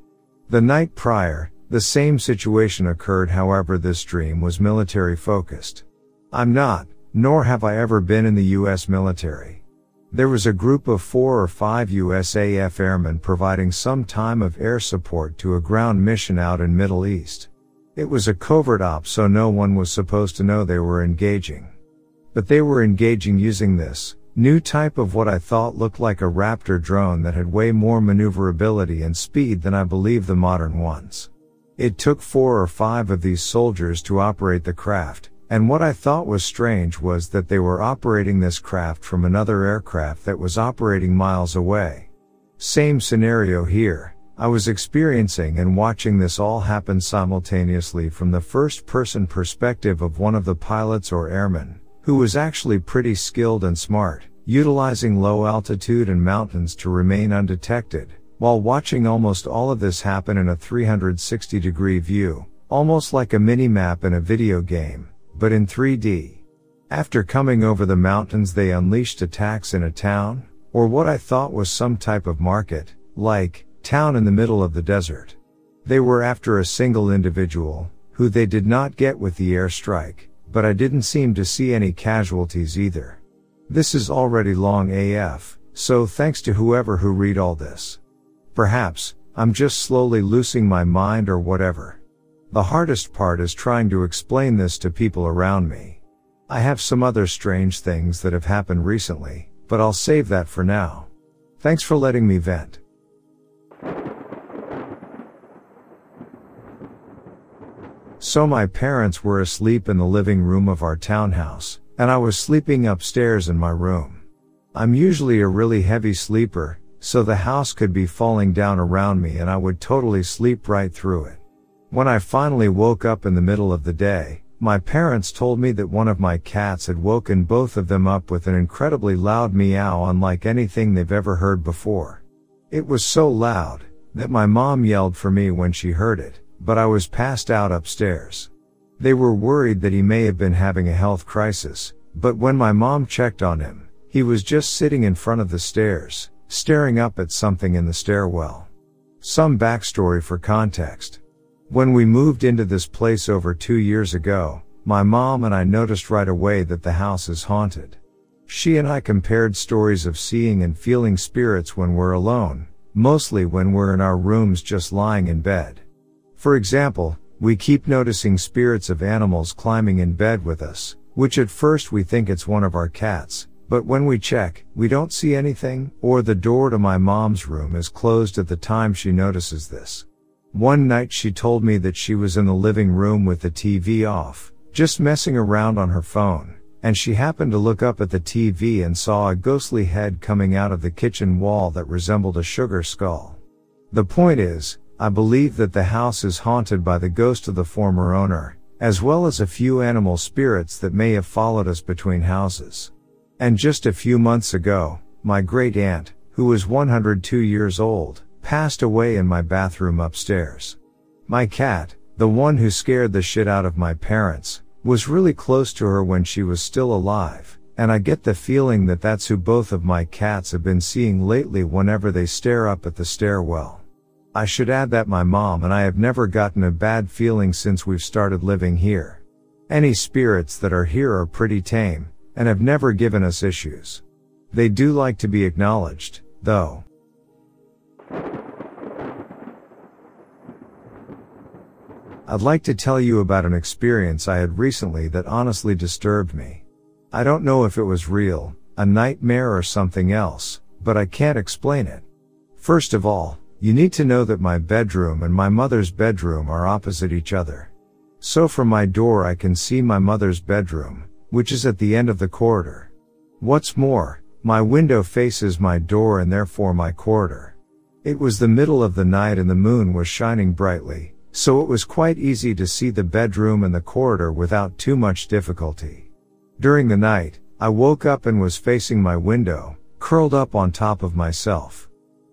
The night prior, the same situation occurred, however this dream was military focused. I'm not, nor have I ever been in the US military. There was a group of 4 or 5 USAF airmen providing some time of air support to a ground mission out in Middle East. It was a covert op, so no one was supposed to know they were engaging. But they were engaging using this new type of what I thought looked like a Raptor drone that had way more maneuverability and speed than I believe the modern ones. It took 4 or 5 of these soldiers to operate the craft, and what I thought was strange was that they were operating this craft from another aircraft that was operating miles away. Same scenario here, I was experiencing and watching this all happen simultaneously from the first person perspective of one of the pilots or airmen, who was actually pretty skilled and smart, utilizing low altitude and mountains to remain undetected, while watching almost all of this happen in a 360 degree view, almost like a mini-map in a video game, but in 3D. After coming over the mountains they unleashed attacks in a town, or what I thought was some type of market, like, town in the middle of the desert. They were after a single individual, who they did not get with the airstrike, but I didn't seem to see any casualties either. This is already long AF, so thanks to whoever who read all this. Perhaps, I'm just slowly losing my mind or whatever. The hardest part is trying to explain this to people around me. I have some other strange things that have happened recently, but I'll save that for now. Thanks for letting me vent. So my parents were asleep in the living room of our townhouse, and I was sleeping upstairs in my room. I'm usually a really heavy sleeper, so the house could be falling down around me and I would totally sleep right through it. When I finally woke up in the middle of the day, My parents told me that one of my cats had woken both of them up with an incredibly loud meow unlike anything they've ever heard before. It was so loud that my mom yelled for me when she heard it, but I was passed out upstairs. They were worried that he may have been having a health crisis, but when my mom checked on him, he was just sitting in front of the stairs, staring up at something in the stairwell. Some backstory for context. When we moved into this place over 2 years ago, my mom and I noticed right away that the house is haunted. She and I compared stories of seeing and feeling spirits when we're alone, mostly when we're in our rooms just lying in bed. For example, we keep noticing spirits of animals climbing in bed with us, which at first we think it's one of our cats, but when we check, we don't see anything, or the door to my mom's room is closed at the time she notices this. One night she told me that she was in the living room with the TV off, just messing around on her phone, and she happened to look up at the TV and saw a ghostly head coming out of the kitchen wall that resembled a sugar skull. The point is, I believe that the house is haunted by the ghost of the former owner, as well as a few animal spirits that may have followed us between houses. And just a few months ago, my great aunt, who was 102 years old, passed away in my bathroom upstairs. My cat, the one who scared the shit out of my parents, was really close to her when she was still alive, and I get the feeling that that's who both of my cats have been seeing lately whenever they stare up at the stairwell. I should add that my mom and I have never gotten a bad feeling since we've started living here. Any spirits that are here are pretty tame, and have never given us issues. They do like to be acknowledged, though. I'd like to tell you about an experience I had recently that honestly disturbed me. I don't know if it was real, a nightmare or something else, but I can't explain it. First of all, you need to know that my bedroom and my mother's bedroom are opposite each other. So from my door I can see my mother's bedroom, which is at the end of the corridor. What's more, my window faces my door and therefore my corridor. It was the middle of the night and the moon was shining brightly, so it was quite easy to see the bedroom and the corridor without too much difficulty. During the night, I woke up and was facing my window, curled up on top of myself.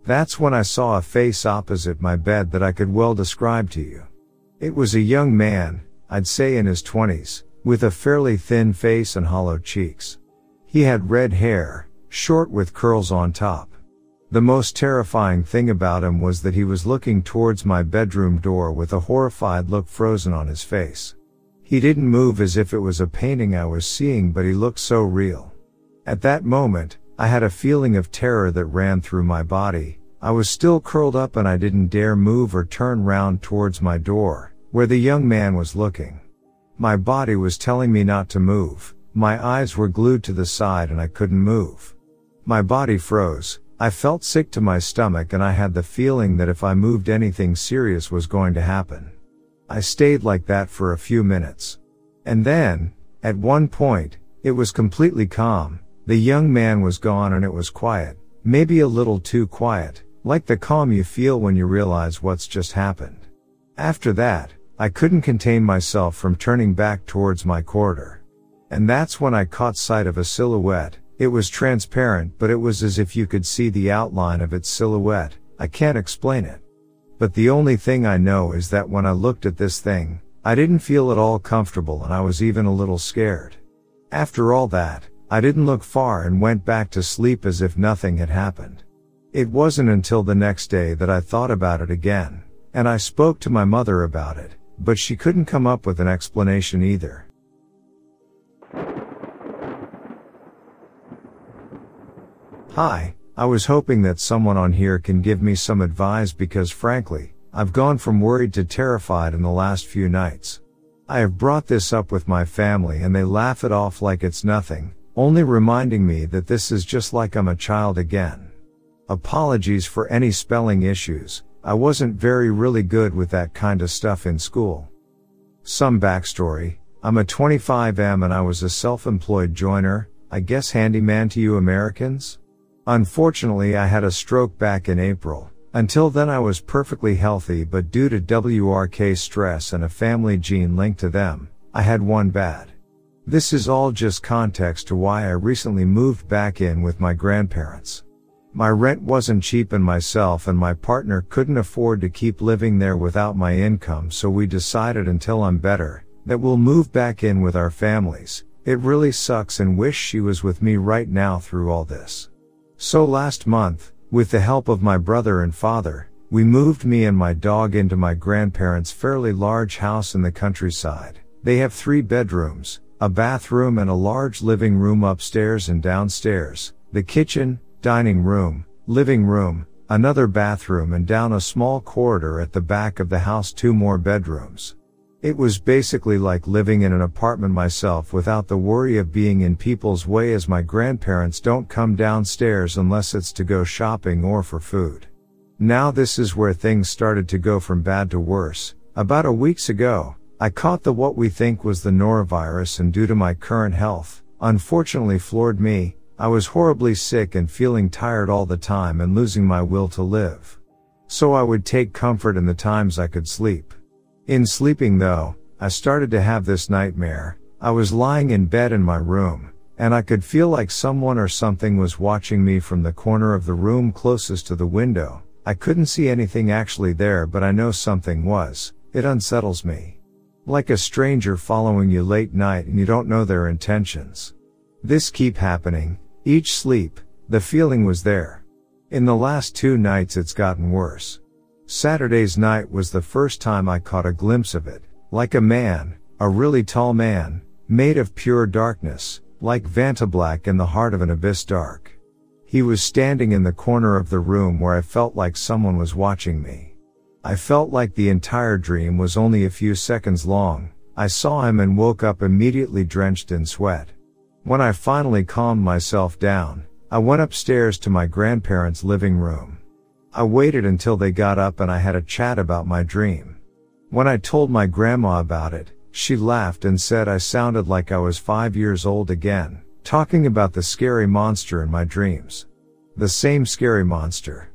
That's when I saw a face opposite my bed that I could well describe to you. It was a young man, I'd say in his 20s, with a fairly thin face and hollow cheeks. He had red hair, short with curls on top. The most terrifying thing about him was that he was looking towards my bedroom door with a horrified look frozen on his face. He didn't move as if it was a painting I was seeing, but he looked so real. At that moment, I had a feeling of terror that ran through my body. I was still curled up and I didn't dare move or turn round towards my door, where the young man was looking. My body was telling me not to move, my eyes were glued to the side and I couldn't move. My body froze. I felt sick to my stomach and I had the feeling that if I moved anything serious was going to happen. I stayed like that for a few minutes. And then, at one point, it was completely calm, the young man was gone and it was quiet, maybe a little too quiet, like the calm you feel when you realize what's just happened. After that, I couldn't contain myself from turning back towards my corridor. And that's when I caught sight of a silhouette. It was transparent, but it was as if you could see the outline of its silhouette. I can't explain it. But the only thing I know is that when I looked at this thing, I didn't feel at all comfortable and I was even a little scared. After all that, I didn't look far and went back to sleep as if nothing had happened. It wasn't until the next day that I thought about it again, and I spoke to my mother about it, but she couldn't come up with an explanation either. Hi, I was hoping that someone on here can give me some advice because frankly, I've gone from worried to terrified in the last few nights. I have brought this up with my family and they laugh it off like it's nothing, only reminding me that this is just like I'm a child again. Apologies for any spelling issues, I wasn't really good with that kind of stuff in school. Some backstory, I'm a 25M and I was a self-employed joiner, I guess handyman to you Americans? Unfortunately, I had a stroke back in April. Until then I was perfectly healthy, but due to WRK stress and a family gene linked to them, I had one bad. This is all just context to why I recently moved back in with my grandparents. My rent wasn't cheap and myself and my partner couldn't afford to keep living there without my income, so we decided until I'm better, that we'll move back in with our families. It really sucks and wish she was with me right now through all this. So last month, with the help of my brother and father, we moved me and my dog into my grandparents' fairly large house in the countryside. They have 3 bedrooms, a bathroom and a large living room upstairs and downstairs, the kitchen, dining room, living room, another bathroom and down a small corridor at the back of the house 2 more bedrooms. It was basically like living in an apartment myself without the worry of being in people's way, as my grandparents don't come downstairs unless it's to go shopping or for food. Now this is where things started to go from bad to worse. About a week ago, I caught what we think was the norovirus, and due to my current health, unfortunately floored me. I was horribly sick and feeling tired all the time and losing my will to live. So I would take comfort in the times I could sleep. In sleeping though, I started to have this nightmare. I was lying in bed in my room, and I could feel like someone or something was watching me from the corner of the room closest to the window. I couldn't see anything actually there, but I know something was. It unsettles me. Like a stranger following you late night and you don't know their intentions. This keep happening. Each sleep, the feeling was there. In the last 2 nights it's gotten worse. Saturday's night was the first time I caught a glimpse of it, like a man, a really tall man, made of pure darkness, like Vantablack in the heart of an abyss dark. He was standing in the corner of the room where I felt like someone was watching me. I felt like the entire dream was only a few seconds long. I saw him and woke up immediately drenched in sweat. When I finally calmed myself down, I went upstairs to my grandparents' living room. I waited until they got up and I had a chat about my dream. When I told my grandma about it, she laughed and said I sounded like I was 5 years old again, talking about the scary monster in my dreams. The same scary monster.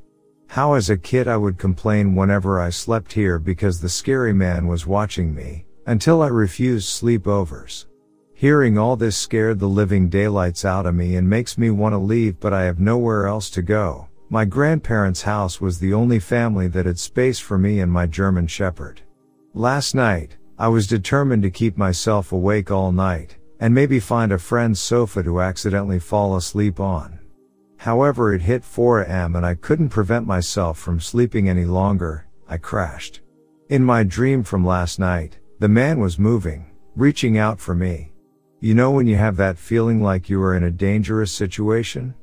How as a kid I would complain whenever I slept here because the scary man was watching me, until I refused sleepovers. Hearing all this scared the living daylights out of me and makes me want to leave, but I have nowhere else to go. My grandparents' house was the only family that had space for me and my German Shepherd. Last night, I was determined to keep myself awake all night, and maybe find a friend's sofa to accidentally fall asleep on. However, it hit 4 a.m. and I couldn't prevent myself from sleeping any longer. I crashed. In my dream from last night, the man was moving, reaching out for me. You know when you have that feeling like you are in a dangerous situation?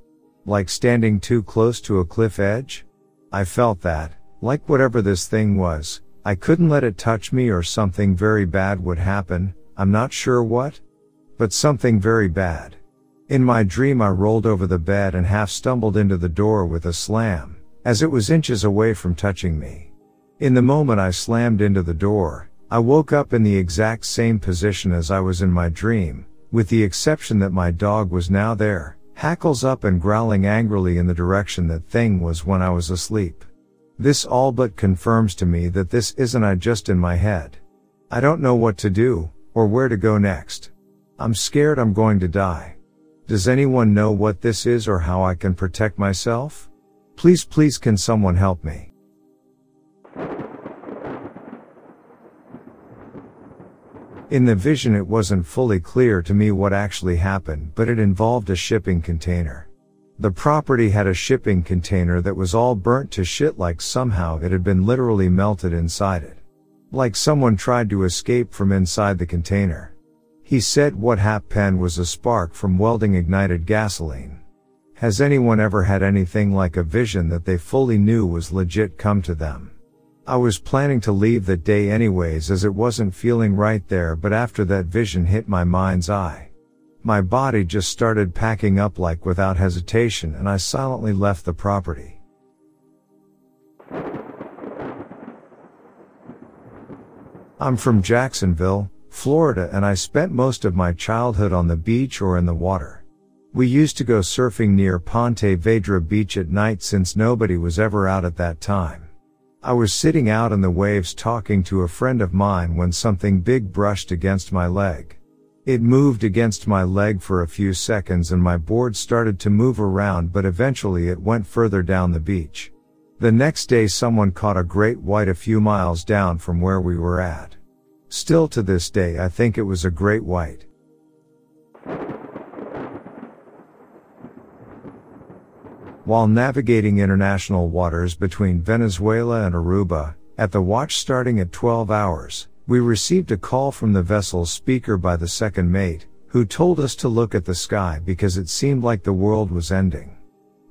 Like standing too close to a cliff edge? I felt that, like whatever this thing was, I couldn't let it touch me or something very bad would happen. I'm not sure what, but something very bad. In my dream I rolled over the bed and half stumbled into the door with a slam, as it was inches away from touching me. In the moment I slammed into the door, I woke up in the exact same position as I was in my dream, with the exception that my dog was now there, hackles up and growling angrily in the direction that thing was when I was asleep. This all but confirms to me that this isn't I just in my head. I don't know what to do, or where to go next. I'm scared I'm going to die. Does anyone know what this is or how I can protect myself? Please can someone help me? In the vision it wasn't fully clear to me what actually happened, but it involved a shipping container. The property had a shipping container that was all burnt to shit, like somehow it had been literally melted inside it. Like someone tried to escape from inside the container. He said what happened was a spark from welding ignited gasoline. Has anyone ever had anything like a vision that they fully knew was legit come to them? I was planning to leave that day anyways as it wasn't feeling right there, but after that vision hit my mind's eye, my body just started packing up like without hesitation, and I silently left the property. I'm from Jacksonville, Florida, and I spent most of my childhood on the beach or in the water. We used to go surfing near Ponte Vedra Beach at night since nobody was ever out at that time. I was sitting out on the waves talking to a friend of mine when something big brushed against my leg. It moved against my leg for a few seconds and my board started to move around, but eventually it went further down the beach. The next day someone caught a great white a few miles down from where we were at. Still to this day I think it was a great white. While navigating international waters between Venezuela and Aruba, at the watch starting at 12 hours, we received a call from the vessel's speaker by the second mate, who told us to look at the sky because it seemed like the world was ending.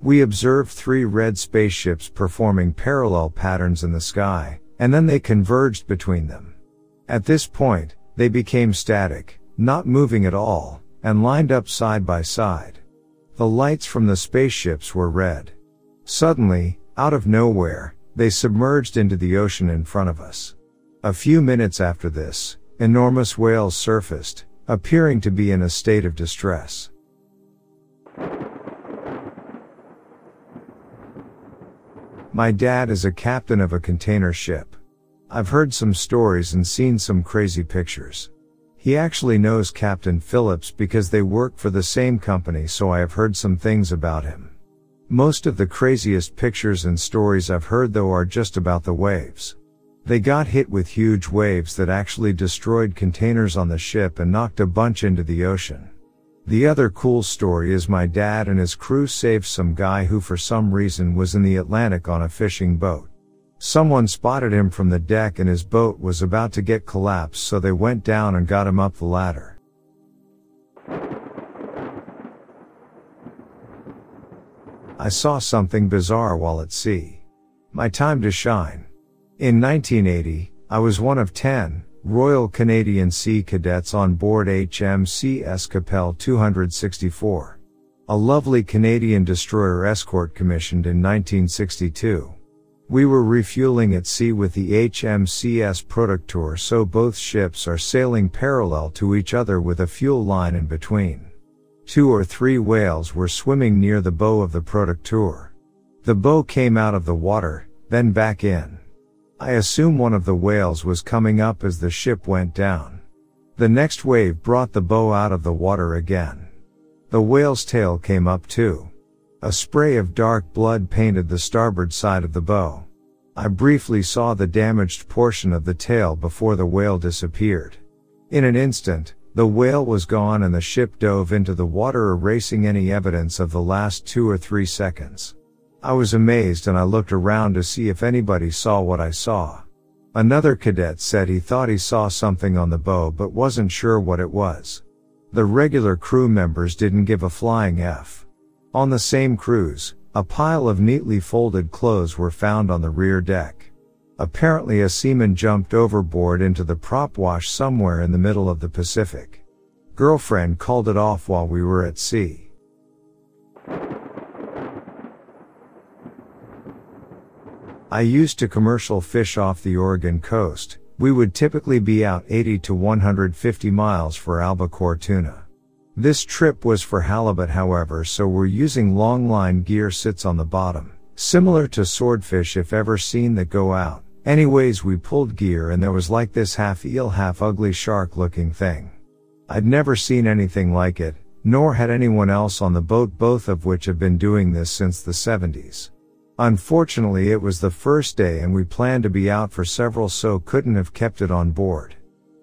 We observed three red spaceships performing parallel patterns in the sky, and then they converged between them. At this point, they became static, not moving at all, and lined up side by side. The lights from the spaceships were red. Suddenly, out of nowhere, they submerged into the ocean in front of us. A few minutes after this, enormous whales surfaced, appearing to be in a state of distress. My dad is a captain of a container ship. I've heard some stories and seen some crazy pictures. He actually knows Captain Phillips because they work for the same company, so I have heard some things about him. Most of the craziest pictures and stories I've heard though are just about the waves. They got hit with huge waves that actually destroyed containers on the ship and knocked a bunch into the ocean. The other cool story is my dad and his crew saved some guy who for some reason was in the Atlantic on a fishing boat. Someone spotted him from the deck and his boat was about to get collapsed, so they went down and got him up the ladder. I saw something bizarre while at sea. My time to shine. In 1980, I was one of 10 Royal Canadian Sea Cadets on board HMCS Capel 264, a lovely Canadian destroyer escort commissioned in 1962. We were refueling at sea with the HMCS Producteur, so both ships are sailing parallel to each other with a fuel line in between. 2 or 3 whales were swimming near the bow of the Producteur. The bow came out of the water, then back in. I assume one of the whales was coming up as the ship went down. The next wave brought the bow out of the water again. The whale's tail came up too. A spray of dark blood painted the starboard side of the bow. I briefly saw the damaged portion of the tail before the whale disappeared. In an instant, the whale was gone and the ship dove into the water, erasing any evidence of the last 2 or 3 seconds. I was amazed and I looked around to see if anybody saw what I saw. Another cadet said he thought he saw something on the bow but wasn't sure what it was. The regular crew members didn't give a flying F. On the same cruise, a pile of neatly folded clothes were found on the rear deck. Apparently a seaman jumped overboard into the prop wash somewhere in the middle of the Pacific. Girlfriend called it off while we were at sea. I used to commercial fish off the Oregon coast. We would typically be out 80 to 150 miles for albacore tuna. This trip was for halibut, however, so we're using longline gear, sits on the bottom, similar to swordfish if ever seen that go out. Anyways, we pulled gear and there was like this half eel, half ugly shark looking thing. I'd never seen anything like it, nor had anyone else on the boat, both of which have been doing this since the 70s. Unfortunately, it was the first day and we planned to be out for several, so couldn't have kept it on board.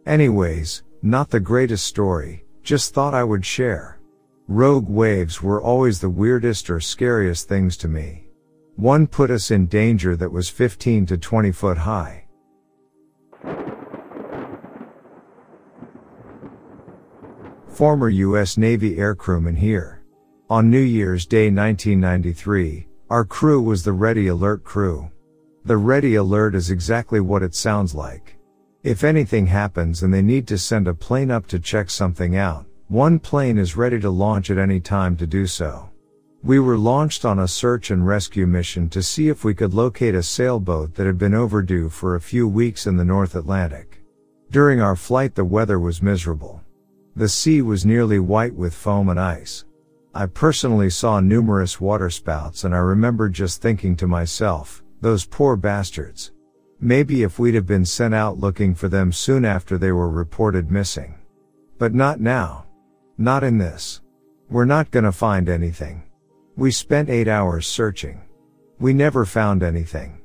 Anyways, not the greatest story. Just thought I would share. Rogue waves were always the weirdest or scariest things to me. One put us in danger that was 15 to 20 foot high. Former U.S. Navy aircrewman here. On New Year's Day 1993, our crew was the Ready Alert crew. The Ready Alert is exactly what it sounds like. If anything happens and they need to send a plane up to check something out, one plane is ready to launch at any time to do so. We were launched on a search and rescue mission to see if we could locate a sailboat that had been overdue for a few weeks in the North Atlantic. During our flight, the weather was miserable. The sea was nearly white with foam and ice. I personally saw numerous waterspouts and I remember just thinking to myself, those poor bastards. Maybe if we'd have been sent out looking for them soon after they were reported missing. But not now. Not in this. We're not gonna find anything. We spent 8 hours searching. We never found anything.